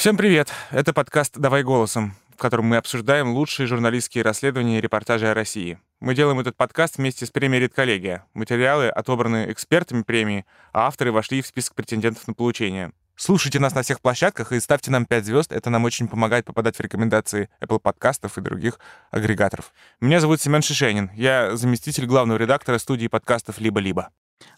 Всем привет! Это подкаст «Давай голосом», в котором мы обсуждаем лучшие журналистские расследования и репортажи о России. Мы делаем этот подкаст вместе с премией «Редколлегия». Материалы отобраны экспертами премии, а авторы вошли в список претендентов на получение. Слушайте нас на всех площадках и ставьте нам 5 звезд. Это нам очень помогает попадать в рекомендации Apple подкастов и других агрегаторов. Меня зовут Семён Шешенин. Я заместитель главного редактора студии подкастов «Либо-либо».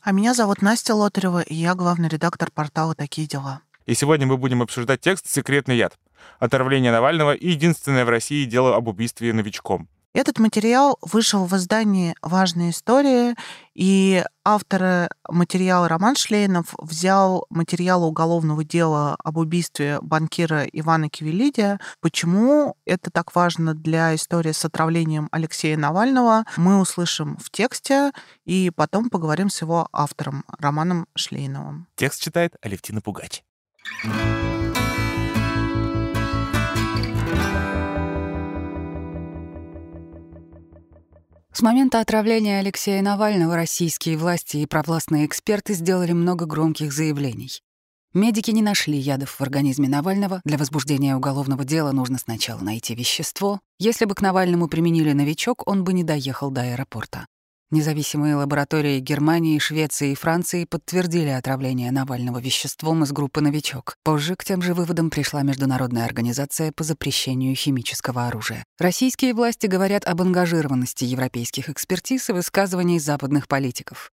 А меня зовут Настя Лотарева, и я главный редактор портала «Такие дела». И сегодня мы будем обсуждать текст «Секретный яд. Отравление Навального и единственное в России дело об убийстве новичком». Этот материал вышел в издании «Важные истории», и автор материала Роман Шлейнов взял материалы уголовного дела об убийстве банкира Ивана Кивелиди. Почему это так важно для истории с отравлением Алексея Навального, мы услышим в тексте, и потом поговорим с его автором Романом Шлейновым. Текст читает Алевтина Пугач. С момента отравления Алексея Навального российские власти и провластные эксперты сделали много громких заявлений. Медики не нашли ядов в организме Навального. Для возбуждения уголовного дела нужно сначала найти вещество. Если бы к Навальному применили новичок, он бы не доехал до аэропорта. Независимые лаборатории Германии, Швеции и Франции подтвердили отравление Навального веществом из группы «Новичок». Позже к тем же выводам пришла Международная организация по запрещению химического оружия. Российские власти говорят об ангажированности европейских экспертиз и высказываний западных политиков.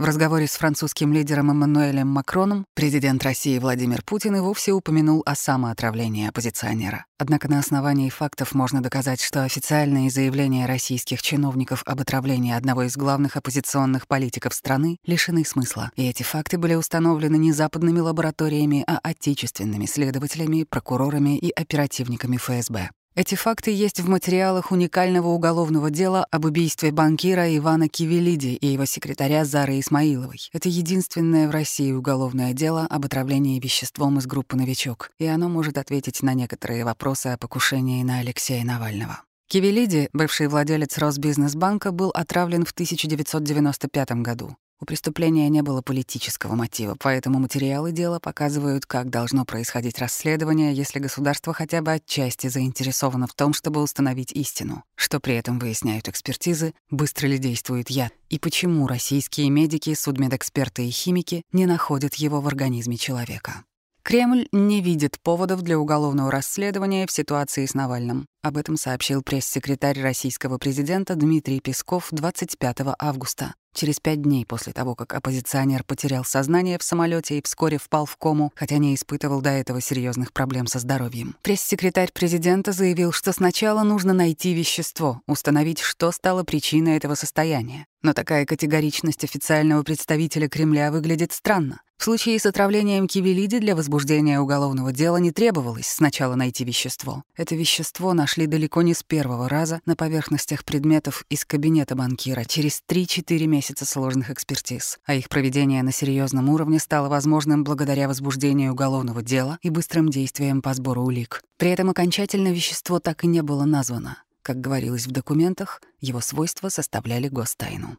В разговоре с французским лидером Эммануэлем Макроном президент России Владимир Путин и вовсе упомянул о самоотравлении оппозиционера. Однако на основании фактов можно доказать, что официальные заявления российских чиновников об отравлении одного из главных оппозиционных политиков страны лишены смысла. И эти факты были установлены не западными лабораториями, а отечественными следователями, прокурорами и оперативниками ФСБ. Эти факты есть в материалах уникального уголовного дела об убийстве банкира Ивана Кивелиди и его секретаря Зары Исмаиловой. Это единственное в России уголовное дело об отравлении веществом из группы «Новичок», и оно может ответить на некоторые вопросы о покушении на Алексея Навального. Кивелиди, бывший владелец Росбизнесбанка, был отравлен в 1995 году. У преступления не было политического мотива, поэтому материалы дела показывают, как должно происходить расследование, если государство хотя бы отчасти заинтересовано в том, чтобы установить истину. Что при этом выясняют экспертизы, быстро ли действует яд, и почему российские медики, судмедэксперты и химики не находят его в организме человека. Кремль не видит поводов для уголовного расследования в ситуации с Навальным. Об этом сообщил пресс-секретарь российского президента Дмитрий Песков 25 августа, через 5 дней после того, как оппозиционер потерял сознание в самолете и вскоре впал в кому, хотя не испытывал до этого серьезных проблем со здоровьем. Пресс-секретарь президента заявил, что сначала нужно найти вещество, установить, что стало причиной этого состояния. Но такая категоричность официального представителя Кремля выглядит странно. В случае с отравлением Кивелиди для возбуждения уголовного дела не требовалось сначала найти вещество. Это вещество нашли далеко не с первого раза на поверхностях предметов из кабинета банкира через 3-4 месяца сложных экспертиз, а их проведение на серьезном уровне стало возможным благодаря возбуждению уголовного дела и быстрым действиям по сбору улик. При этом окончательно вещество так и не было названо. Как говорилось в документах, его свойства составляли гостайну.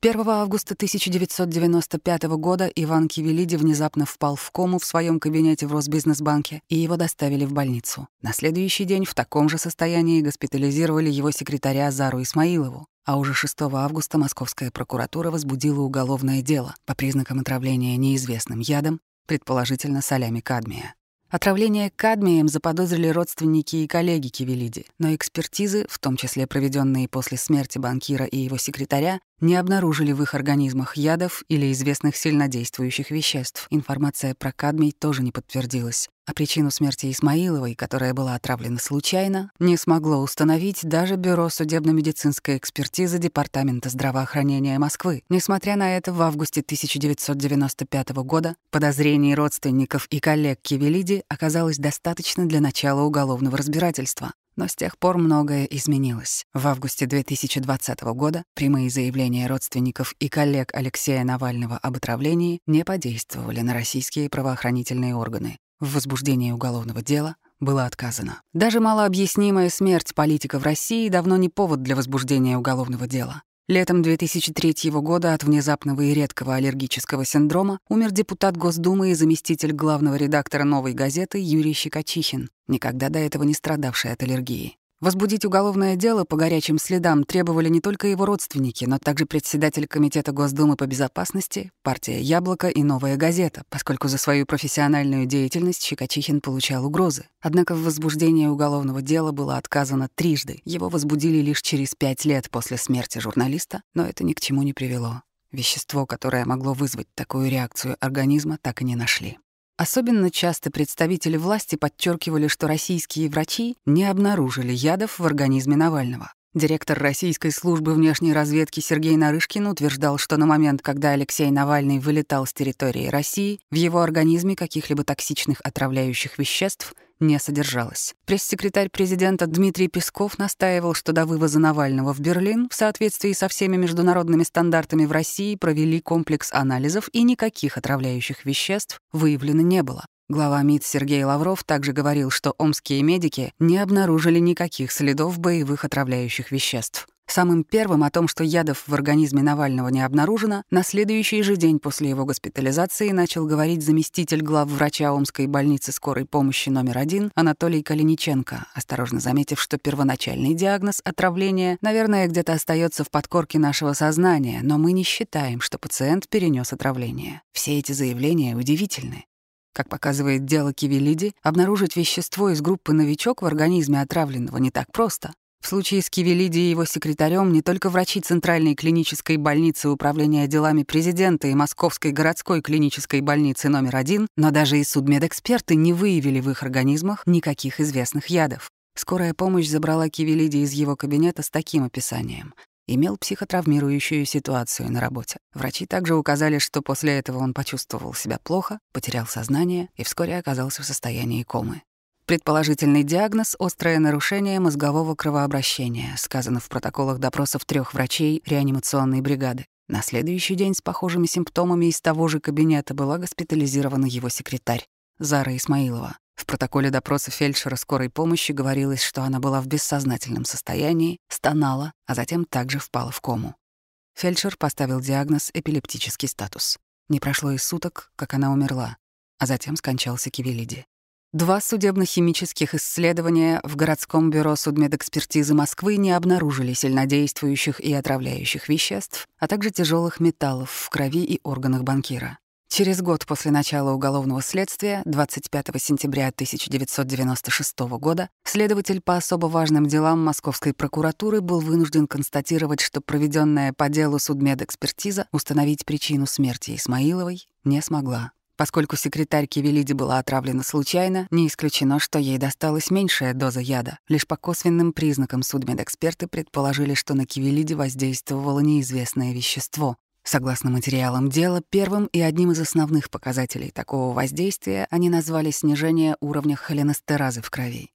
1 августа 1995 года Иван Кивелиди внезапно впал в кому в своем кабинете в Росбизнесбанке, и его доставили в больницу. На следующий день в таком же состоянии госпитализировали его секретаря Зару Исмаилову. А уже 6 августа московская прокуратура возбудила уголовное дело по признакам отравления неизвестным ядом, предположительно солями кадмия. Отравление кадмием заподозрили родственники и коллеги Кивелиди, но экспертизы, в том числе проведенные после смерти банкира и его секретаря, не обнаружили в их организмах ядов или известных сильнодействующих веществ. Информация про кадмий тоже не подтвердилась. А причину смерти Исмаиловой, которая была отравлена случайно, не смогло установить даже Бюро судебно-медицинской экспертизы Департамента здравоохранения Москвы. Несмотря на это, в августе 1995 года подозрений родственников и коллег Кивелиди оказалось достаточно для начала уголовного разбирательства. Но с тех пор многое изменилось. В августе 2020 года прямые заявления родственников и коллег Алексея Навального об отравлении не подействовали на российские правоохранительные органы. В возбуждении уголовного дела было отказано. Даже малообъяснимая смерть политика в России давно не повод для возбуждения уголовного дела. Летом 2003 года от внезапного и редкого аллергического синдрома умер депутат Госдумы и заместитель главного редактора «Новой газеты» Юрий Щекочихин, никогда до этого не страдавший от аллергии. Возбудить уголовное дело по горячим следам требовали не только его родственники, но также председатель Комитета Госдумы по безопасности, партия «Яблоко» и «Новая газета», поскольку за свою профессиональную деятельность Щекочихин получал угрозы. Однако в возбуждении уголовного дела было отказано трижды. Его возбудили лишь через 5 лет после смерти журналиста, но это ни к чему не привело. Вещество, которое могло вызвать такую реакцию организма, так и не нашли. Особенно часто представители власти подчеркивали, что российские врачи не обнаружили ядов в организме Навального. Директор российской службы внешней разведки Сергей Нарышкин утверждал, что на момент, когда Алексей Навальный вылетал с территории России, в его организме каких-либо токсичных отравляющих веществ не содержалось. Пресс-секретарь президента Дмитрий Песков настаивал, что до вывоза Навального в Берлин в соответствии со всеми международными стандартами в России провели комплекс анализов, и никаких отравляющих веществ выявлено не было. Глава МИД Сергей Лавров также говорил, что омские медики не обнаружили никаких следов боевых отравляющих веществ. Самым первым о том, что ядов в организме Навального не обнаружено, на следующий же день после его госпитализации начал говорить заместитель главврача Омской больницы скорой помощи №1 Анатолий Калиниченко, осторожно заметив, что первоначальный диагноз отравления, наверное, где-то остается в подкорке нашего сознания, но мы не считаем, что пациент перенес отравление. Все эти заявления удивительны. Как показывает дело Кивелиди, обнаружить вещество из группы «Новичок» в организме отравленного не так просто. В случае с Кивелиди и его секретарем не только врачи Центральной клинической больницы Управления делами президента и Московской городской клинической больницы №1, но даже и судмедэксперты не выявили в их организмах никаких известных ядов. Скорая помощь забрала Кивелиди из его кабинета с таким описанием. Имел психотравмирующую ситуацию на работе. Врачи также указали, что после этого он почувствовал себя плохо, потерял сознание и вскоре оказался в состоянии комы. Предположительный диагноз — острое нарушение мозгового кровообращения, сказано в протоколах допросов 3 врачей реанимационной бригады. На следующий день с похожими симптомами из того же кабинета была госпитализирована его секретарь Зара Исмаилова. В протоколе допроса фельдшера скорой помощи говорилось, что она была в бессознательном состоянии, стонала, а затем также впала в кому. Фельдшер поставил диагноз «эпилептический статус». Не прошло и суток, как она умерла, а затем скончался Кивелиди. 2 судебно-химических исследования в городском бюро судмедэкспертизы Москвы не обнаружили сильнодействующих и отравляющих веществ, а также тяжелых металлов в крови и органах банкира. Через год после начала уголовного следствия, 25 сентября 1996 года, следователь по особо важным делам Московской прокуратуры был вынужден констатировать, что проведенная по делу судмедэкспертиза установить причину смерти Исмаиловой не смогла. Поскольку секретарь Кивелиди была отравлена случайно, не исключено, что ей досталась меньшая доза яда. Лишь по косвенным признакам судмедэксперты предположили, что на Кивелиди воздействовало неизвестное вещество. Согласно материалам дела, первым и одним из основных показателей такого воздействия они назвали снижение уровня холинестеразы в крови.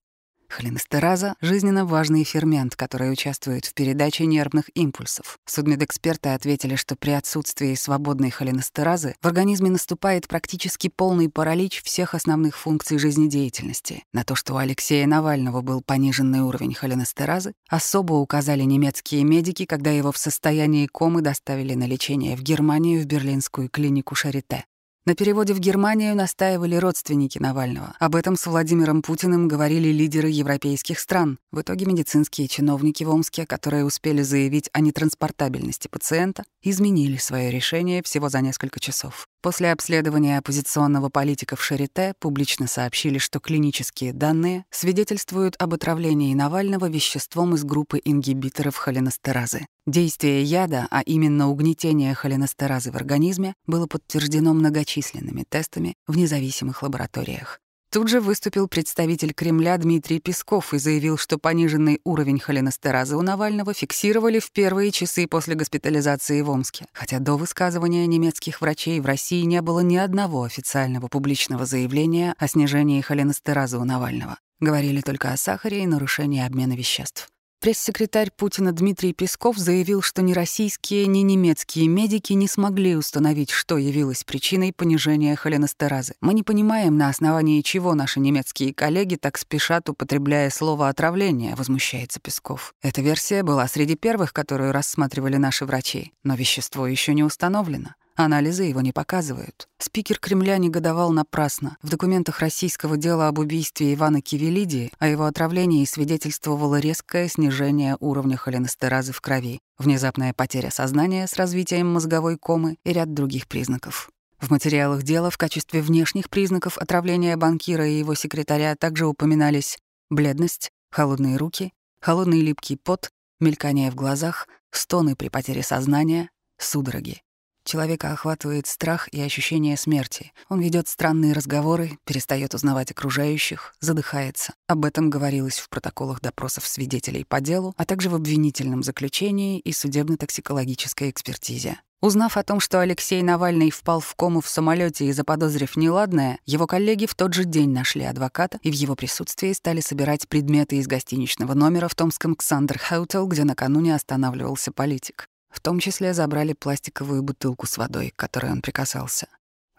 Холинестераза — жизненно важный фермент, который участвует в передаче нервных импульсов. Судмедэксперты ответили, что при отсутствии свободной холинестеразы в организме наступает практически полный паралич всех основных функций жизнедеятельности. На то, что у Алексея Навального был пониженный уровень холинестеразы, особо указали немецкие медики, когда его в состоянии комы доставили на лечение в Германию в берлинскую клинику «Шарите». На переводе в Германию настаивали родственники Навального. Об этом с Владимиром Путиным говорили лидеры европейских стран. В итоге медицинские чиновники в Омске, которые успели заявить о нетранспортабельности пациента, изменили свое решение всего за несколько часов. После обследования оппозиционного политика в Шарите публично сообщили, что клинические данные свидетельствуют об отравлении Навального веществом из группы ингибиторов холинестеразы. Действие яда, а именно угнетение холинестеразы в организме, было подтверждено многочисленными тестами в независимых лабораториях. Тут же выступил представитель Кремля Дмитрий Песков и заявил, что пониженный уровень холинестеразы у Навального фиксировали в первые часы после госпитализации в Омске, хотя до высказывания немецких врачей в России не было ни одного официального публичного заявления о снижении холинестеразы у Навального. Говорили только о сахаре и нарушении обмена веществ. Пресс-секретарь Путина Дмитрий Песков заявил, что ни российские, ни немецкие медики не смогли установить, что явилось причиной понижения холинестеразы. «Мы не понимаем, на основании чего наши немецкие коллеги так спешат, употребляя слово «отравление», — возмущается Песков. Эта версия была среди первых, которую рассматривали наши врачи, но вещество еще не установлено. Анализы его не показывают. Спикер Кремля негодовал напрасно. В документах российского дела об убийстве Ивана Кивелиди о его отравлении свидетельствовало резкое снижение уровня холинестеразы в крови, внезапная потеря сознания с развитием мозговой комы и ряд других признаков. В материалах дела в качестве внешних признаков отравления банкира и его секретаря также упоминались бледность, холодные руки, холодный липкий пот, мелькание в глазах, стоны при потере сознания, судороги. Человека охватывает страх и ощущение смерти. Он ведет странные разговоры, перестает узнавать окружающих, задыхается. Об этом говорилось в протоколах допросов свидетелей по делу, а также в обвинительном заключении и судебно-токсикологической экспертизе. Узнав о том, что Алексей Навальный впал в кому в самолете и заподозрив неладное, его коллеги в тот же день нашли адвоката и в его присутствии стали собирать предметы из гостиничного номера в томском Xander Hotel, где накануне останавливался политик. В том числе забрали пластиковую бутылку с водой, к которой он прикасался.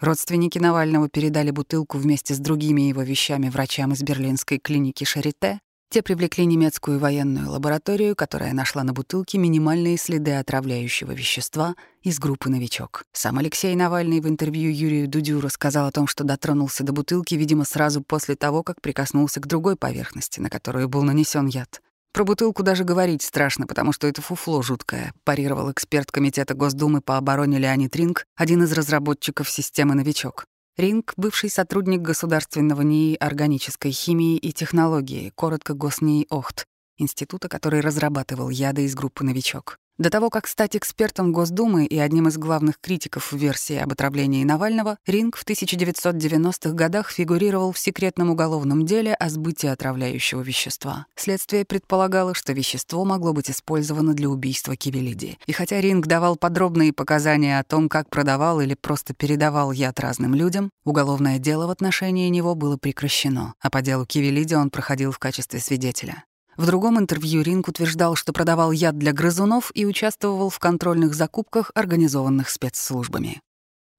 Родственники Навального передали бутылку вместе с другими его вещами врачам из берлинской клиники Шарите. Те привлекли немецкую военную лабораторию, которая нашла на бутылке минимальные следы отравляющего вещества из группы «Новичок». Сам Алексей Навальный в интервью Юрию Дудю рассказал о том, что дотронулся до бутылки, видимо, сразу после того, как прикоснулся к другой поверхности, на которую был нанесен яд. «Про бутылку даже говорить страшно, потому что это фуфло жуткое», парировал эксперт Комитета Госдумы по обороне Леонид Ринг, один из разработчиков системы «Новичок». Ринг — бывший сотрудник Государственного НИИ органической химии и технологии, коротко Госнии ОХТ, института, который разрабатывал яды из группы «Новичок». До того, как стать экспертом Госдумы и одним из главных критиков версии об отравлении Навального, Ринг в 1990-х годах фигурировал в секретном уголовном деле о сбытии отравляющего вещества. Следствие предполагало, что вещество могло быть использовано для убийства Кивелиди. И хотя Ринг давал подробные показания о том, как продавал или просто передавал яд разным людям, уголовное дело в отношении него было прекращено, а по делу Кивелиди он проходил в качестве свидетеля. В другом интервью Ринг утверждал, что продавал яд для грызунов и участвовал в контрольных закупках, организованных спецслужбами.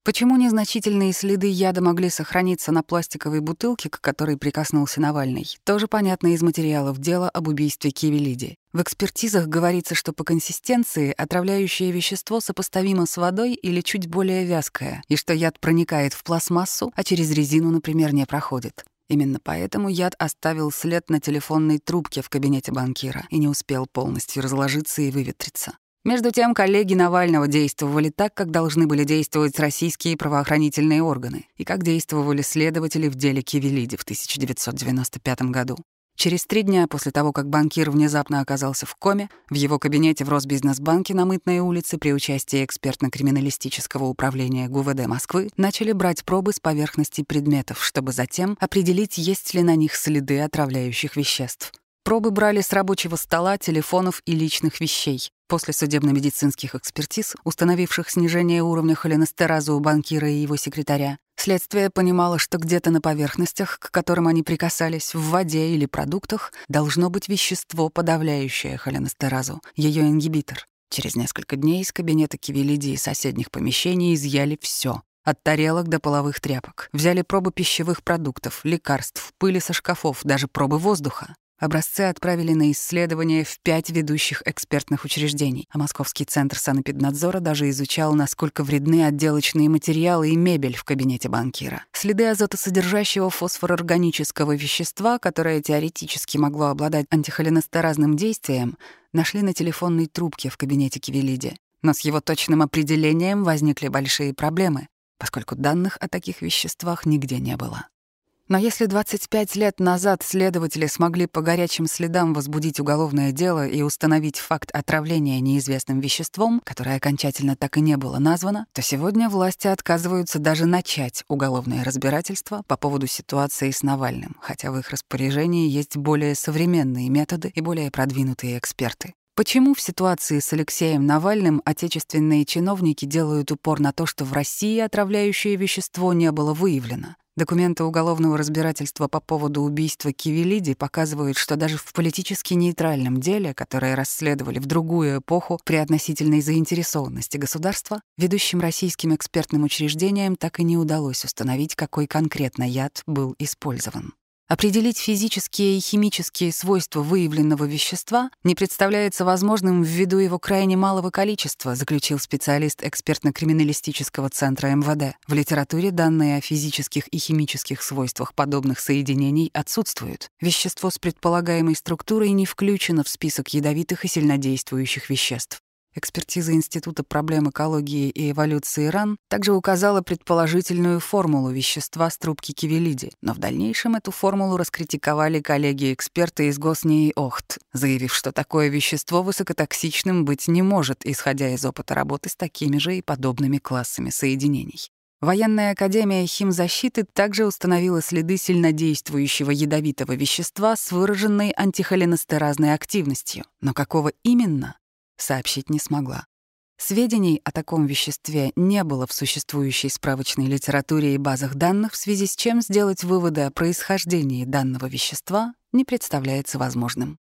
Почему незначительные следы яда могли сохраниться на пластиковой бутылке, к которой прикоснулся Навальный, тоже понятно из материалов дела об убийстве Кивелиди. В экспертизах говорится, что по консистенции отравляющее вещество сопоставимо с водой или чуть более вязкое, и что яд проникает в пластмассу, а через резину, например, не проходит. Именно поэтому яд оставил след на телефонной трубке в кабинете банкира и не успел полностью разложиться и выветриться. Между тем, коллеги Навального действовали так, как должны были действовать российские правоохранительные органы, и как действовали следователи в деле Кивелиди в 1995 году. Через 3 дня после того, как банкир внезапно оказался в коме, в его кабинете в Росбизнесбанке на Мытной улице при участии экспертно-криминалистического управления ГУВД Москвы начали брать пробы с поверхности предметов, чтобы затем определить, есть ли на них следы отравляющих веществ. Пробы брали с рабочего стола, телефонов и личных вещей. После судебно-медицинских экспертиз, установивших снижение уровня холинестеразы у банкира и его секретаря, следствие понимало, что где-то на поверхностях, к которым они прикасались, в воде или продуктах, должно быть вещество, подавляющее холинестеразу, ее ингибитор. Через несколько дней из кабинета Кивелиди и соседних помещений изъяли все. От тарелок до половых тряпок. Взяли пробы пищевых продуктов, лекарств, пыли со шкафов, даже пробы воздуха. Образцы отправили на исследование в 5 ведущих экспертных учреждений, а Московский центр санэпиднадзора даже изучал, насколько вредны отделочные материалы и мебель в кабинете банкира. Следы азотосодержащего фосфорорганического вещества, которое теоретически могло обладать антихолинестеразным действием, нашли на телефонной трубке в кабинете Кивелиди. Но с его точным определением возникли большие проблемы, поскольку данных о таких веществах нигде не было. Но если 25 лет назад следователи смогли по горячим следам возбудить уголовное дело и установить факт отравления неизвестным веществом, которое окончательно так и не было названо, то сегодня власти отказываются даже начать уголовное разбирательство по поводу ситуации с Навальным, хотя в их распоряжении есть более современные методы и более продвинутые эксперты. Почему в ситуации с Алексеем Навальным отечественные чиновники делают упор на то, что в России отравляющее вещество не было выявлено? Документы уголовного разбирательства по поводу убийства Кивелиди показывают, что даже в политически нейтральном деле, которое расследовали в другую эпоху при относительной заинтересованности государства, ведущим российским экспертным учреждениям так и не удалось установить, какой конкретно яд был использован. Определить физические и химические свойства выявленного вещества не представляется возможным ввиду его крайне малого количества, заключил специалист экспертно-криминалистического центра МВД. В литературе данные о физических и химических свойствах подобных соединений отсутствуют. Вещество с предполагаемой структурой не включено в список ядовитых и сильнодействующих веществ. Экспертиза Института проблем экологии и эволюции РАН также указала предположительную формулу вещества с трубки Кивелиди, но в дальнейшем эту формулу раскритиковали коллеги-эксперты из ГосНИИ ОХТ, заявив, что такое вещество высокотоксичным быть не может, исходя из опыта работы с такими же и подобными классами соединений. Военная академия химзащиты также установила следы сильнодействующего ядовитого вещества с выраженной антихолинестеразной активностью. Но какого именно? Сообщить не смогла. Сведений о таком веществе не было в существующей справочной литературе и базах данных, в связи с чем сделать выводы о происхождении данного вещества не представляется возможным.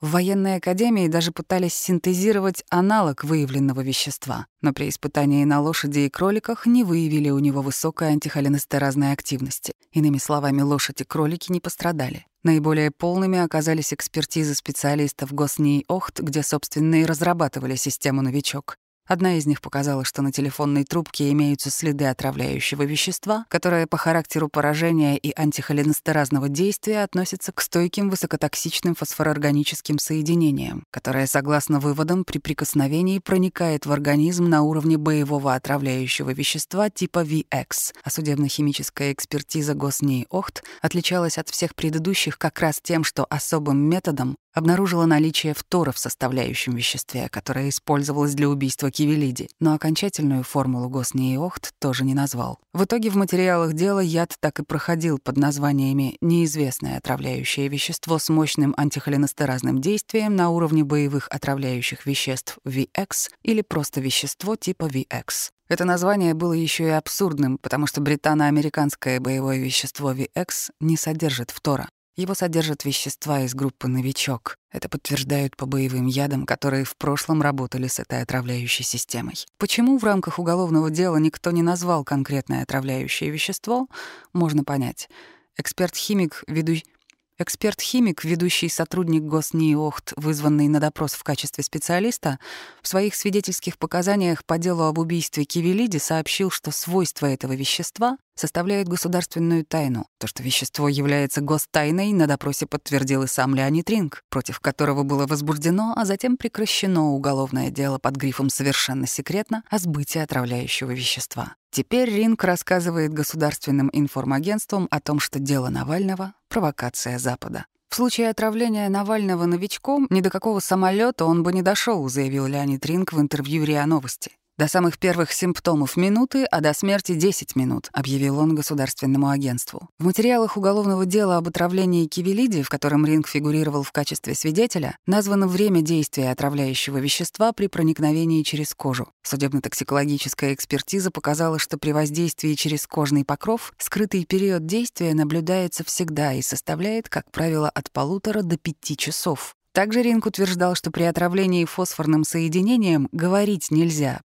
В военной академии даже пытались синтезировать аналог выявленного вещества, но при испытании на лошади и кроликах не выявили у него высокой антихолинестеразной активности. Иными словами, лошадь и кролики не пострадали. Наиболее полными оказались экспертизы специалистов ГосНИИ ОХТ, где, собственно, и разрабатывали систему «Новичок». Одна из них показала, что на телефонной трубке имеются следы отравляющего вещества, которое по характеру поражения и антихолинестеразного действия относится к стойким высокотоксичным фосфорорганическим соединениям, которое, согласно выводам, при прикосновении проникает в организм на уровне боевого отравляющего вещества типа VX, а судебно-химическая экспертиза ГосНИИ ОХТ отличалась от всех предыдущих как раз тем, что особым методом обнаружила наличие фтора в составляющем веществе, которое использовалось для убийства Кивелиди, но окончательную формулу ГосНИИ ОХТ тоже не назвал. В итоге в материалах дела яд так и проходил под названиями «неизвестное отравляющее вещество с мощным антихолинестеразным действием на уровне боевых отравляющих веществ VX» или просто «вещество типа VX». Это название было еще и абсурдным, потому что британо-американское боевое вещество VX не содержит фтора. Его содержат вещества из группы «Новичок». Это подтверждают по боевым ядам, которые в прошлом работали с этой отравляющей системой. Почему в рамках уголовного дела никто не назвал конкретное отравляющее вещество, можно понять. Эксперт-химик, ведущий сотрудник ГосНИИ ОХТ, вызванный на допрос в качестве специалиста, в своих свидетельских показаниях по делу об убийстве Кивелиди сообщил, что свойства этого вещества составляют государственную тайну. То, что вещество является гостайной, на допросе подтвердил и сам Леонид Ринг, против которого было возбуждено, а затем прекращено уголовное дело под грифом «совершенно секретно» о сбытии отравляющего вещества. Теперь Ринг рассказывает государственным информагентствам о том, что дело Навального — провокация Запада. «В случае отравления Навального новичком ни до какого самолета он бы не дошел», заявил Леонид Ринг в интервью РИА Новости. «До самых первых симптомов минуты, а до смерти 10 минут», — объявил он государственному агентству. В материалах уголовного дела об отравлении Кивелиди, в котором Ринг фигурировал в качестве свидетеля, названо время действия отравляющего вещества при проникновении через кожу. Судебно-токсикологическая экспертиза показала, что при воздействии через кожный покров скрытый период действия наблюдается всегда и составляет, как правило, от 1,5 до 5 часов. Также Ринг утверждал, что при отравлении фосфорным соединением говорить нельзя.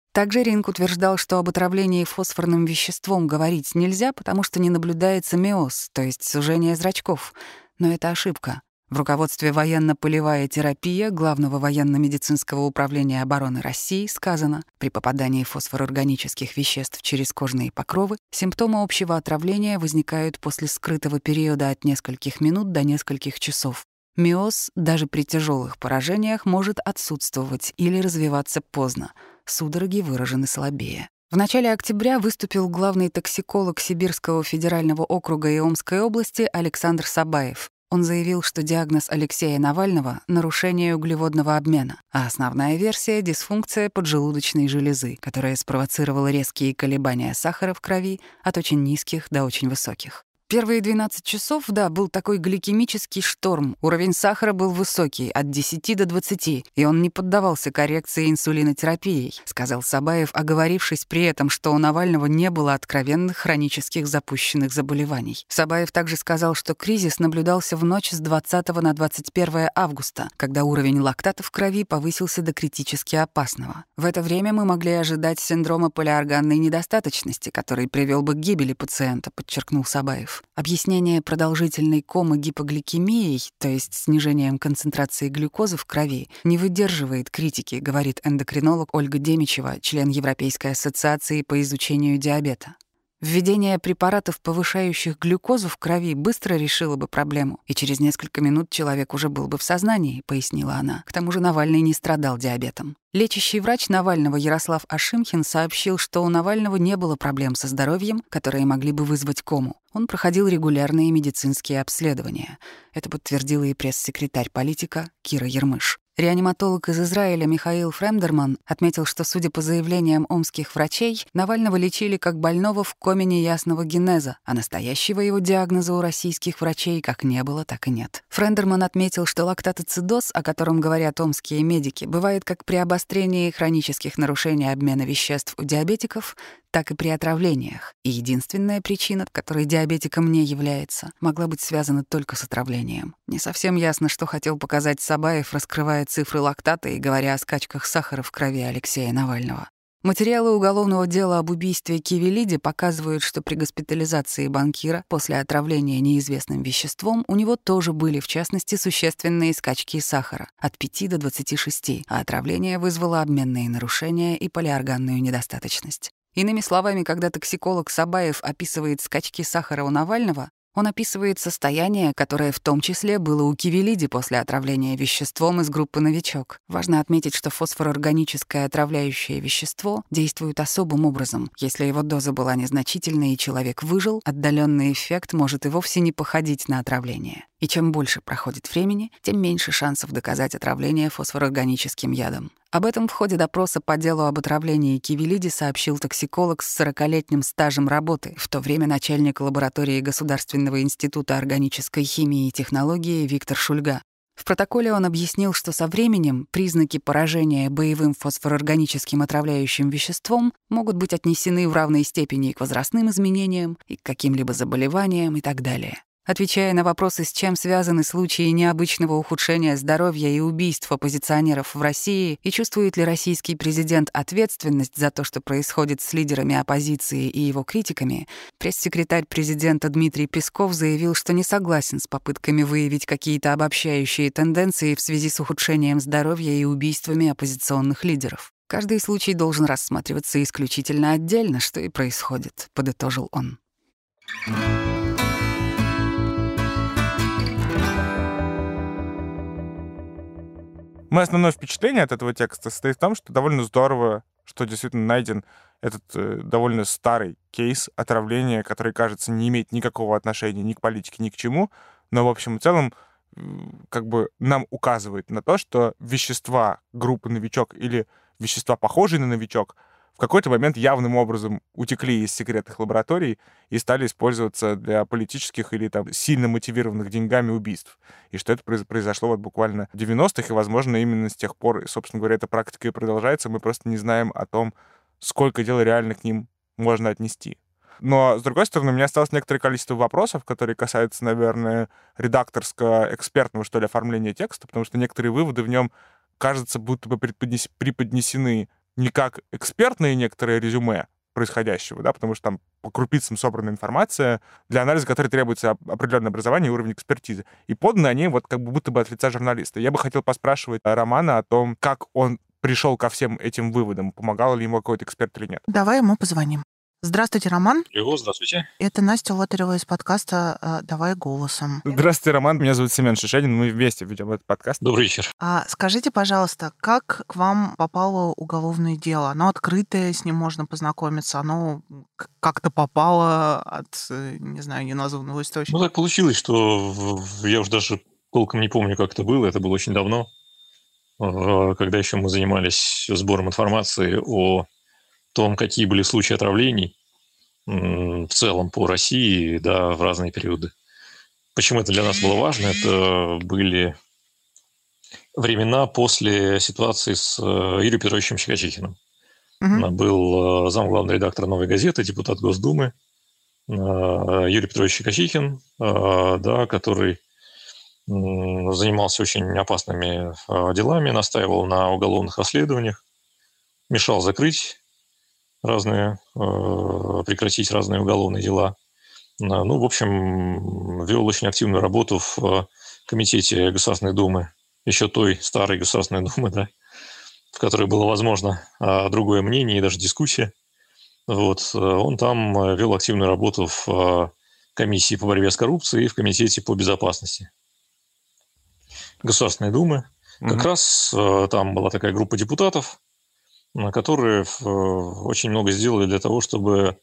Что об отравлении фосфорным веществом говорить нельзя, потому что не наблюдается миоз, то есть сужение зрачков. Но это ошибка. В руководстве «Военно-полевая терапия» Главного военно-медицинского управления обороны России сказано: при попадании фосфорорганических веществ через кожные покровы симптомы общего отравления возникают после скрытого периода от нескольких минут до нескольких часов. Миоз даже при тяжелых поражениях может отсутствовать или развиваться поздно. Судороги выражены слабее. В начале октября выступил главный токсиколог Сибирского федерального округа и Омской области Александр Сабаев. Он заявил, что диагноз Алексея Навального — нарушение углеводного обмена, а основная версия — дисфункция поджелудочной железы, которая спровоцировала резкие колебания сахара в крови от очень низких до очень высоких. Первые 12 часов, да, был такой гликемический шторм. Уровень сахара был высокий, от 10 до 20, и он не поддавался коррекции инсулинотерапией, сказал Сабаев, оговорившись при этом, что у Навального не было откровенных хронических запущенных заболеваний. Сабаев также сказал, что кризис наблюдался в ночь с 20 на 21 августа, когда уровень лактата в крови повысился до критически опасного. В это время мы могли ожидать синдрома полиорганной недостаточности, который привел бы к гибели пациента, подчеркнул Сабаев. Объяснение продолжительной комы гипогликемией, то есть снижением концентрации глюкозы в крови, не выдерживает критики, говорит эндокринолог Ольга Демичева, член Европейской ассоциации по изучению диабета. Введение препаратов, повышающих глюкозу в крови, быстро решило бы проблему, и через несколько минут человек уже был бы в сознании, пояснила она. К тому же Навальный не страдал диабетом. Лечащий врач Навального Ярослав Ашимхин сообщил, что у Навального не было проблем со здоровьем, которые могли бы вызвать кому. Он проходил регулярные медицинские обследования. Это подтвердила и пресс-секретарь политика Кира Ярмыш. Реаниматолог из Израиля Михаил Фремдерман отметил, что, судя по заявлениям омских врачей, Навального лечили как больного в коме неясного генеза, а настоящего его диагноза у российских врачей как не было, так и нет. Фремдерман отметил, что лактатоцидоз, о котором говорят омские медики, бывает как при обострении хронических нарушений обмена веществ у диабетиков, так и при отравлениях. И единственная причина, которой диабетиком не является, могла быть связана только с отравлением. Не совсем ясно, что хотел показать Сабаев, раскрывая цифры лактата и говоря о скачках сахара в крови Алексея Навального. Материалы уголовного дела об убийстве Кивелиди показывают, что при госпитализации банкира после отравления неизвестным веществом у него тоже были, в частности, существенные скачки сахара от 5 до 26, а отравление вызвало обменные нарушения и полиорганную недостаточность. Иными словами, когда токсиколог Сабаев описывает скачки сахара у Навального, он описывает состояние, которое в том числе было у Кивелиди после отравления веществом из группы «Новичок». Важно отметить, что фосфорорганическое отравляющее вещество действует особым образом. Если его доза была незначительной и человек выжил, отдаленный эффект может и вовсе не походить на отравление. И чем больше проходит времени, тем меньше шансов доказать отравление фосфорорганическим ядом. Об этом в ходе допроса по делу об отравлении Кивелиди сообщил токсиколог с 40-летним стажем работы, в то время начальник лаборатории Государственного института органической химии и технологии Виктор Шульга. В протоколе он объяснил, что со временем признаки поражения боевым фосфорорганическим отравляющим веществом могут быть отнесены в равной степени к возрастным изменениям и к каким-либо заболеваниям и так далее. Отвечая на вопросы, с чем связаны случаи необычного ухудшения здоровья и убийств оппозиционеров в России, и чувствует ли российский президент ответственность за то, что происходит с лидерами оппозиции и его критиками, пресс-секретарь президента Дмитрий Песков заявил, что не согласен с попытками выявить какие-то обобщающие тенденции в связи с ухудшением здоровья и убийствами оппозиционных лидеров. «Каждый случай должен рассматриваться исключительно отдельно, что и происходит», — подытожил он. Мое основное впечатление от этого текста состоит в том, что довольно здорово, что действительно найден этот довольно старый кейс отравления, который, кажется, не имеет никакого отношения ни к политике, ни к чему, но, в общем и целом, как бы нам указывает на то, что вещества группы «Новичок» или вещества, похожие на «Новичок», в какой-то момент явным образом утекли из секретных лабораторий и стали использоваться для политических или там сильно мотивированных деньгами убийств. И что это произошло вот буквально в 90-х, и, возможно, именно с тех пор, собственно говоря, эта практика и продолжается. Мы просто не знаем о том, сколько дел реально к ним можно отнести. Но, с другой стороны, у меня осталось некоторое количество вопросов, которые касаются, наверное, редакторско-экспертного, что ли, оформления текста, потому что некоторые выводы в нем, кажется, будто бы преподнесены не как экспертные некоторые резюме происходящего, да, потому что там по крупицам собрана информация, для анализа которой требуется определенное образование и уровень экспертизы. И поданы они вот как будто бы от лица журналиста. Я бы хотел поспрашивать Романа о том, как он пришел ко всем этим выводам, помогал ли ему какой-то эксперт или нет. Давай ему позвоним. Здравствуйте, Роман. Алло, здравствуйте. Это Настя Лотарева из подкаста «Давай голосом». Здравствуйте, Роман. Меня зовут Семён Шешенин. Мы вместе ведем этот подкаст. Добрый вечер. Скажите, пожалуйста, как к вам попало уголовное дело? Оно открытое, с ним можно познакомиться. Оно как-то попало от, не знаю, неназванного источника. Ну, так получилось, что я уже даже толком не помню, как это было. Это было очень давно, когда еще мы занимались сбором информации о том, какие были случаи отравлений в целом по России, да, в разные периоды. Почему это для нас было важно? Это были времена после ситуации с Юрием Петровичем Щекочихиным. Он был замглавного редактора «Новой газеты», депутат Госдумы Юрий Петрович Щекочихин, да, который занимался очень опасными делами, настаивал на уголовных расследованиях, мешал закрыть разные, прекратить разные уголовные дела. Ну, в общем, вел очень активную работу в комитете Государственной Думы, еще той старой Государственной Думы, да, в которой было возможно другое мнение и даже дискуссия. Вот. Он там вел активную работу в комиссии по борьбе с коррупцией и в комитете по безопасности Государственной Думы. Как раз там была такая группа депутатов, которые очень много сделали для того, чтобы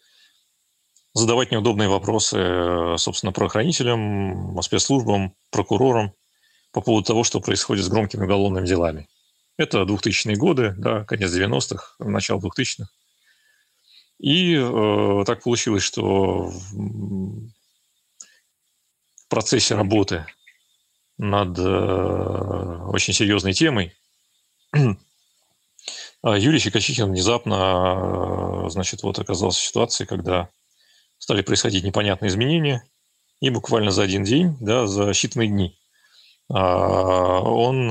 задавать неудобные вопросы, собственно, правоохранителям, спецслужбам, прокурорам по поводу того, что происходит с громкими уголовными делами. Это 2000-е годы, да, конец 90-х, начало 2000-х. И так получилось, что в процессе работы над очень серьезной темой Юрий Щекочихин внезапно, значит, вот оказался в ситуации, когда стали происходить непонятные изменения, и буквально за один день, да, за считанные дни, он,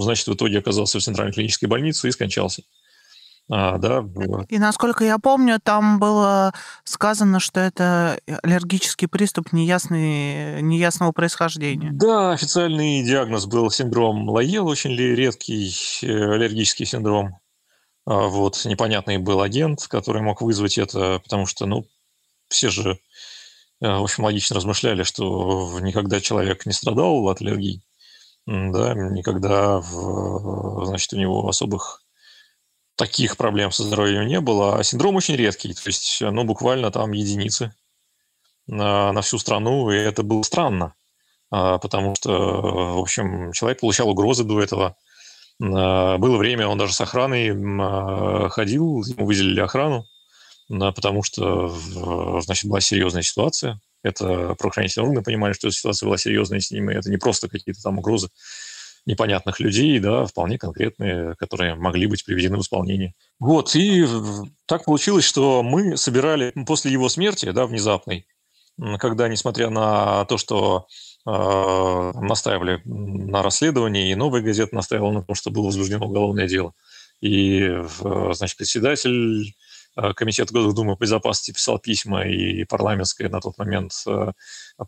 значит, в итоге оказался в Центральной клинической больнице и скончался. Да. И, насколько я помню, там было сказано, что это аллергический приступ неясного происхождения. Да, официальный диагноз был синдром Лайел, очень редкий аллергический синдром. Вот, непонятный был агент, который мог вызвать это, потому что, ну, все же, в общем, логично размышляли, что никогда человек не страдал от аллергии, да, никогда, значит, у него особых таких проблем со здоровьем не было, а синдром очень редкий, то есть, ну, буквально там единицы на всю страну, и это было странно, потому что, в общем, человек получал угрозы до этого. Было время, он даже с охраной ходил, ему выделили охрану, потому что, значит, была серьезная ситуация, это правоохранительные органы понимали, что ситуация была серьезная с ними, это не просто какие-то там угрозы непонятных людей, да, вполне конкретные, которые могли быть приведены в исполнение. Вот, и так получилось, что мы собирали после его смерти, да, внезапной, когда, несмотря на то, что настаивали на расследовании, и «Новая газета» настаивала на том, что было возбуждено уголовное дело. И, значит, председатель Комитета Госдумы по безопасности писал письма, и парламентская на тот момент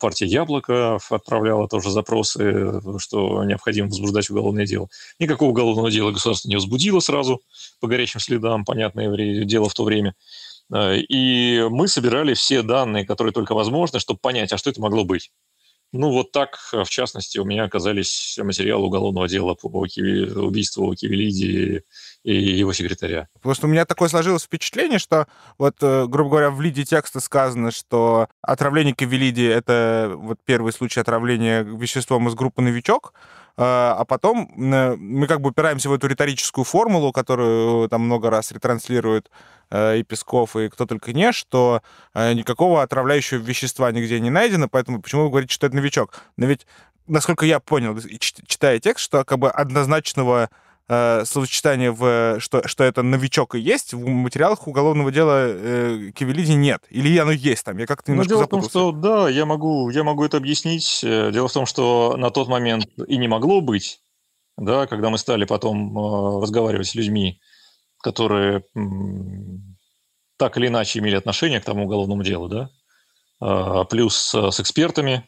партия «Яблоко» отправляла тоже запросы, что необходимо возбуждать уголовное дело. Никакого уголовного дела государство не возбудило сразу, по горячим следам, понятное дело в то время. И мы собирали все данные, которые только возможны, чтобы понять, а что это могло быть. Ну, вот так, в частности, у меня оказались материалы уголовного дела по убийству Кивелиди и его секретаря. Просто у меня такое сложилось впечатление, что, вот, грубо говоря, в лиде текста сказано, что отравление Кивелиди — это вот первый случай отравления веществом из группы «Новичок», а потом мы как бы упираемся в эту риторическую формулу, которую там много раз ретранслируют и Песков, и кто только не, что никакого отравляющего вещества нигде не найдено, поэтому почему вы говорите, что это новичок? Но ведь, насколько я понял, читая текст, что как бы однозначного словосочетания, что это новичок и есть, в материалах уголовного дела Кивелиди нет. Или оно есть там? Я как-то немножко запутался. Дело в том, что, да, я могу это объяснить. Дело в том, что на тот момент и не могло быть, да, когда мы стали потом разговаривать с людьми, которые так или иначе имели отношение к тому уголовному делу, да, плюс с экспертами,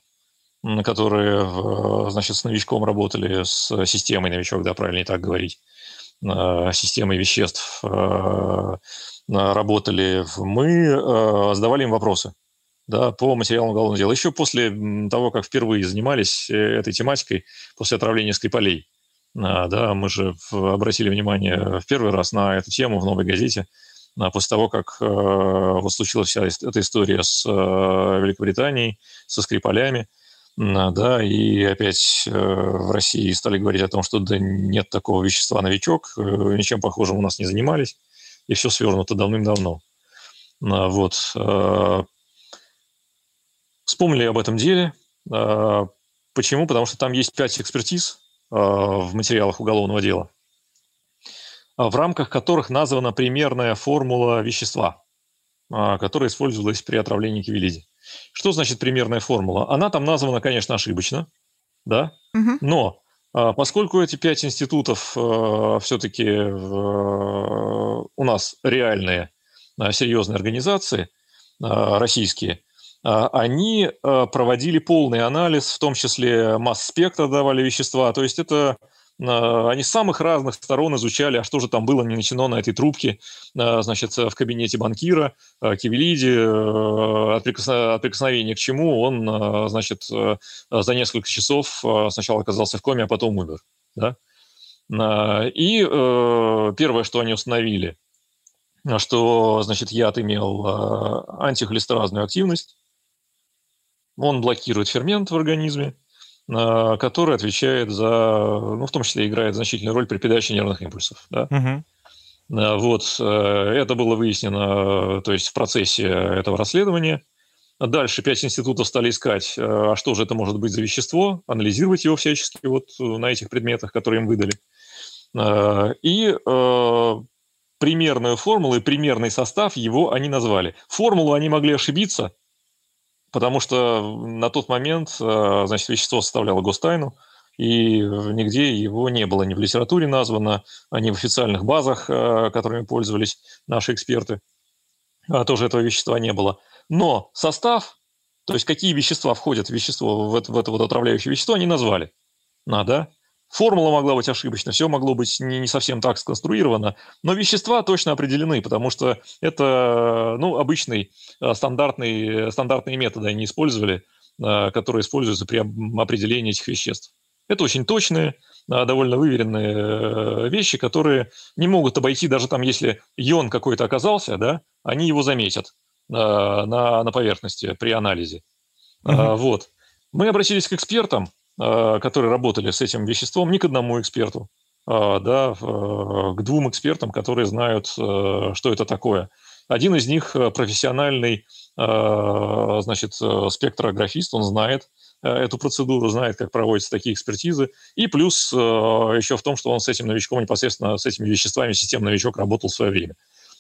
которые, значит, с новичком работали, с системой новичок, да, правильнее так говорить, системой веществ работали, мы задавали им вопросы, да, по материалам уголовного дела. Еще после того, как впервые занимались этой тематикой, после отравления Скрипалей, да, мы же обратили внимание в первый раз на эту тему в «Новой газете», после того, как вот случилась вся эта история с Великобританией, со Скрипалями, да, и опять в России стали говорить о том, что да нет такого вещества «Новичок», ничем похожим у нас не занимались, и все свернуто давным-давно. Вот. Вспомнили об этом деле. Почему? Потому что там есть 5 экспертиз в материалах уголовного дела, в рамках которых названа примерная формула вещества, которая использовалась при отравлении Кивелиди. Что значит примерная формула? Она там названа, конечно, ошибочно, да? Угу. Но поскольку эти 5 институтов все-таки у нас реальные, серьезные организации российские, они проводили полный анализ, в том числе масс-спектр давали вещества. То есть это они с самых разных сторон изучали, а что же там было начинено на этой трубке, значит, в кабинете банкира, Кивелиди, от прикосновения к чему он, значит, за несколько часов сначала оказался в коме, а потом умер. Да? И первое, что они установили, что, значит, яд имел антихолестеразную активность. Он блокирует фермент в организме, который отвечает за, ну, в том числе играет значительную роль при передаче нервных импульсов. Да? Угу. Вот, это было выяснено, то есть в процессе этого расследования. Дальше 5 институтов стали искать, а что же это может быть за вещество, анализировать его всячески вот на этих предметах, которые им выдали. И примерную формулу и примерный состав его они назвали. Формулу они могли ошибиться, потому что на тот момент, значит, вещество составляло гостайну, и нигде его не было, ни в литературе названо, ни в официальных базах, которыми пользовались наши эксперты, тоже этого вещества не было. Но состав, то есть какие вещества входят в вещество, в это вот отравляющее вещество, они назвали. Да? Формула могла быть ошибочна, все могло быть не совсем так сконструировано, но вещества точно определены, потому что это, ну, обычный стандартные методы они использовали, которые используются при определении этих веществ. Это очень точные, довольно выверенные вещи, которые не могут обойти, даже там, если ион какой-то оказался, да, они его заметят на поверхности при анализе. Угу. Вот. Мы обратились к экспертам, которые работали с этим веществом, не к одному эксперту, да, к 2 экспертам, которые знают, что это такое. Один из них профессиональный, значит, спектрографист, он знает эту процедуру, знает, как проводятся такие экспертизы. И плюс еще в том, что он с этим новичком непосредственно, с этими веществами, системный новичок, работал в свое время.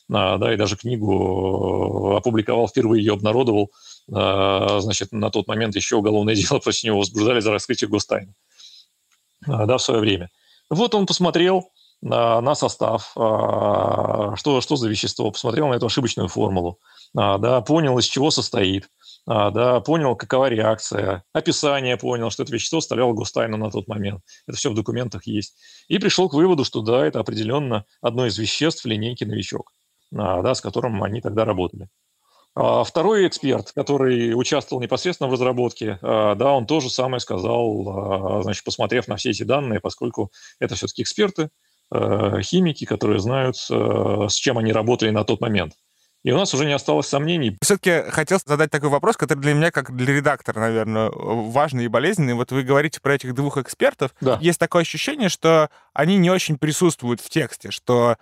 Да, и даже книгу опубликовал, впервые ее обнародовал. Значит, на тот момент еще уголовное дело против него возбуждали за раскрытие гостайны, да, в свое время. Вот он посмотрел на состав, что за вещество, посмотрел на эту ошибочную формулу, да, понял, из чего состоит, да, понял, какова реакция, описание понял, что это вещество составляло гостайну на тот момент. Это все в документах есть. И пришел к выводу, что да, это определенно одно из веществ в линейке «Новичок», да, с которым они тогда работали. Второй эксперт, который участвовал непосредственно в разработке, да, он то же самое сказал, значит, посмотрев на все эти данные, поскольку это все-таки эксперты, химики, которые знают, с чем они работали на тот момент. И у нас уже не осталось сомнений. Все-таки хотел задать такой вопрос, который для меня, как для редактора, наверное, важный и болезненный. Вот вы говорите про этих 2 экспертов. Да. Есть такое ощущение, что они не очень присутствуют в тексте, что...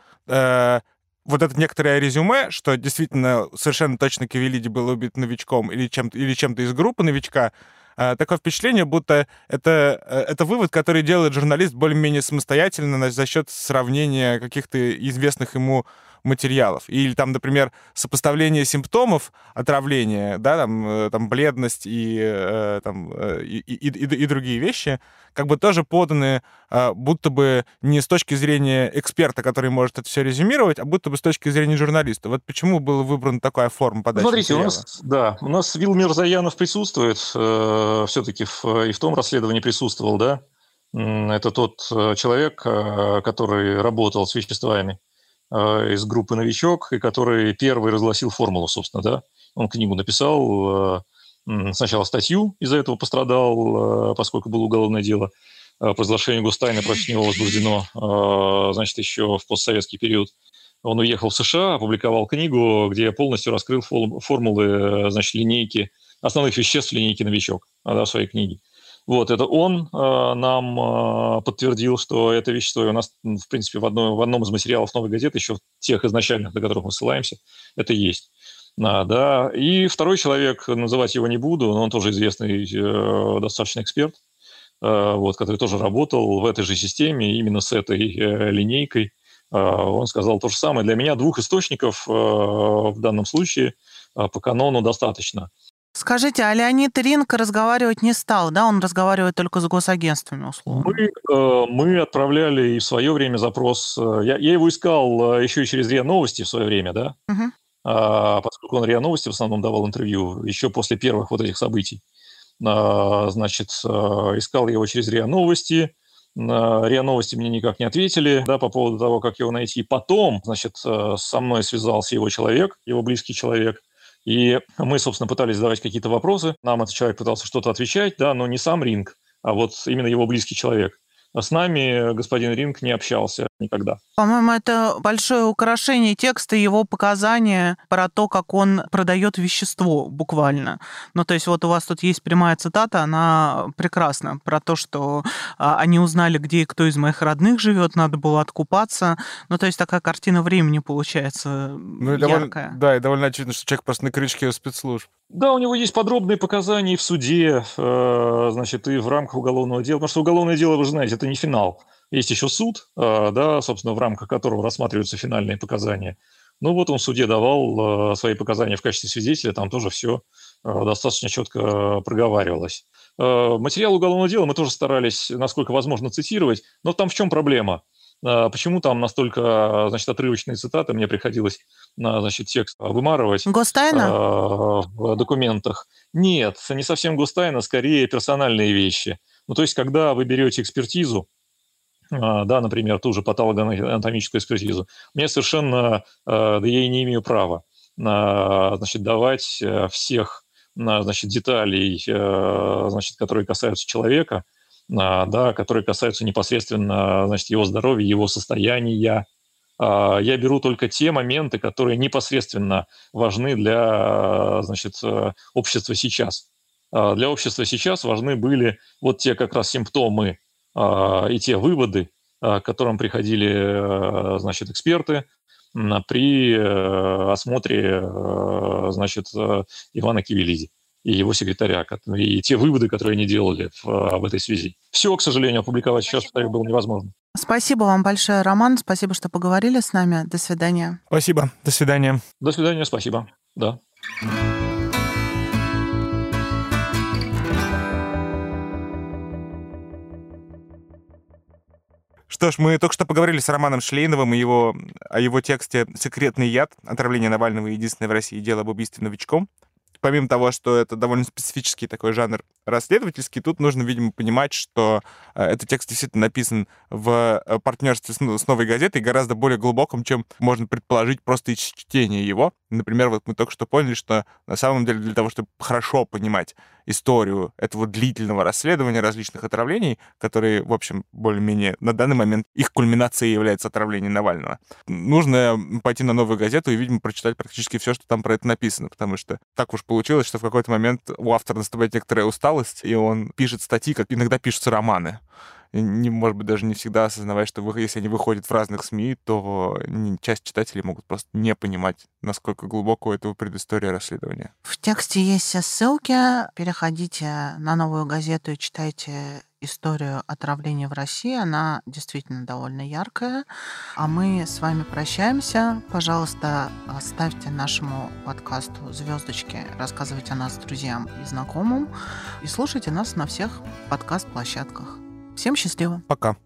вот это некоторое резюме, что действительно совершенно точно Кивелиди был убит новичком или чем-то из группы новичка, такое впечатление, будто это вывод, который делает журналист более-менее самостоятельно за счет сравнения каких-то известных ему материалов. Или там, например, сопоставление симптомов отравления, да, там бледность и другие вещи, как бы тоже поданы будто бы не с точки зрения эксперта, который может это все резюмировать, а будто бы с точки зрения журналиста. Вот почему была выбрана такая форма подачи материала? Смотрите, у нас Вил Мирзоянов присутствует, все-таки и в том расследовании присутствовал, да? Это тот человек, который работал с веществами из группы «Новичок», и который первый разгласил формулу, собственно, да. Он книгу написал, сначала статью, из-за этого пострадал, поскольку было уголовное дело по разглашению гостайны, против него возбуждено, значит, еще в постсоветский период. Он уехал в США, опубликовал книгу, где полностью раскрыл формулы, значит, линейки, основных веществ линейки «Новичок», да, в своей книге. Вот, это он нам подтвердил, что это вещество, и у нас, в принципе, в одном из материалов «Новой газеты», еще в тех изначальных, на которых мы ссылаемся, это есть. Да. И второй человек, называть его не буду, но он тоже известный достаточно эксперт, вот, который тоже работал в этой же системе, именно с этой линейкой. Он сказал то же самое. Для меня двух источников в данном случае по канону достаточно. Скажите, а Леонид Ринг разговаривать не стал, да? Он разговаривает только с госагентствами, условно. Мы отправляли и в свое время запрос. Я его искал еще и через РИА Новости в свое время, да? Угу. Поскольку он РИА Новости в основном давал интервью еще после первых вот этих событий. Значит, искал я его через РИА Новости. РИА Новости мне никак не ответили, да, по поводу того, как его найти. Потом, значит, со мной связался его человек, его близкий человек. И мы, собственно, пытались задавать какие-то вопросы. Нам этот человек пытался что-то отвечать, да, но не сам Ринг, а вот именно его близкий человек. А с нами господин Ринг не общался никогда. По-моему, это большое украшение текста, его показания про то, как он продает вещество буквально. Ну, то есть вот у вас тут есть прямая цитата, она прекрасна, про то, что они узнали, где и кто из моих родных живет, надо было откупаться. Ну, то есть такая картина времени получается яркая. Да, и довольно очевидно, что человек просто на крючке спецслужб. Да, у него есть подробные показания и в суде, значит, и в рамках уголовного дела. Потому что уголовное дело, вы же знаете, это не финал. Есть еще суд, да, собственно, в рамках которого рассматриваются финальные показания. Ну вот он в суде давал свои показания в качестве свидетеля, там тоже все достаточно четко проговаривалось. Материал уголовного дела мы тоже старались, насколько возможно, цитировать. Но там в чем проблема? Почему там настолько, значит, отрывочные цитаты? Мне приходилось, значит, текст вымарывать. Гостайна? В документах. Нет, не совсем гостайна, скорее персональные вещи. Ну, то есть, когда вы берете экспертизу, да, например, ту же патологоанатомическую экспертизу, мне совершенно, да я и не имею права, значит, давать всех, значит, деталей, значит, которые касаются человека, да, которые касаются непосредственно, значит, его здоровья, его состояния. Я беру только те моменты, которые непосредственно важны для, значит, общества сейчас. Для общества сейчас важны были вот те как раз симптомы и те выводы, к которым приходили, значит, эксперты при осмотре, значит, Ивана Кивелиди и его секретаря, и те выводы, которые они делали в этой связи. Все, к сожалению, опубликовать сейчас было невозможно. Спасибо вам большое, Роман. Спасибо, что поговорили с нами. До свидания. Спасибо. До свидания. До свидания, спасибо. Да. Что ж, мы только что поговорили с Романом Шлейновым и о его тексте «Секретный яд. Отравление Навального и единственное в России дело об убийстве новичком». Помимо того, что это довольно специфический такой жанр расследовательский, тут нужно, видимо, понимать, что этот текст действительно написан в партнерстве с «Новой газетой» гораздо более глубоком, чем можно предположить просто из чтения его. Например, вот мы только что поняли, что на самом деле для того, чтобы хорошо понимать историю этого длительного расследования различных отравлений, которые, в общем, более-менее на данный момент их кульминацией является отравление Навального, нужно пойти на «Новую газету» и, видимо, прочитать практически все, что там про это написано, потому что так уж получилось, что в какой-то момент у автора наступает некоторая усталость, и он пишет статьи, как иногда пишутся романы. Не, может быть, даже не всегда осознавая, что если они выходят в разных СМИ, то часть читателей могут просто не понимать, насколько глубоко у этого предыстория расследования. В тексте есть все ссылки. Переходите на «Новую газету» и читайте историю отравления в России. Она действительно довольно яркая. А мы с вами прощаемся. Пожалуйста, ставьте нашему подкасту звездочки, рассказывайте о нас друзьям и знакомым и слушайте нас на всех подкаст-площадках. Всем счастливо. Пока.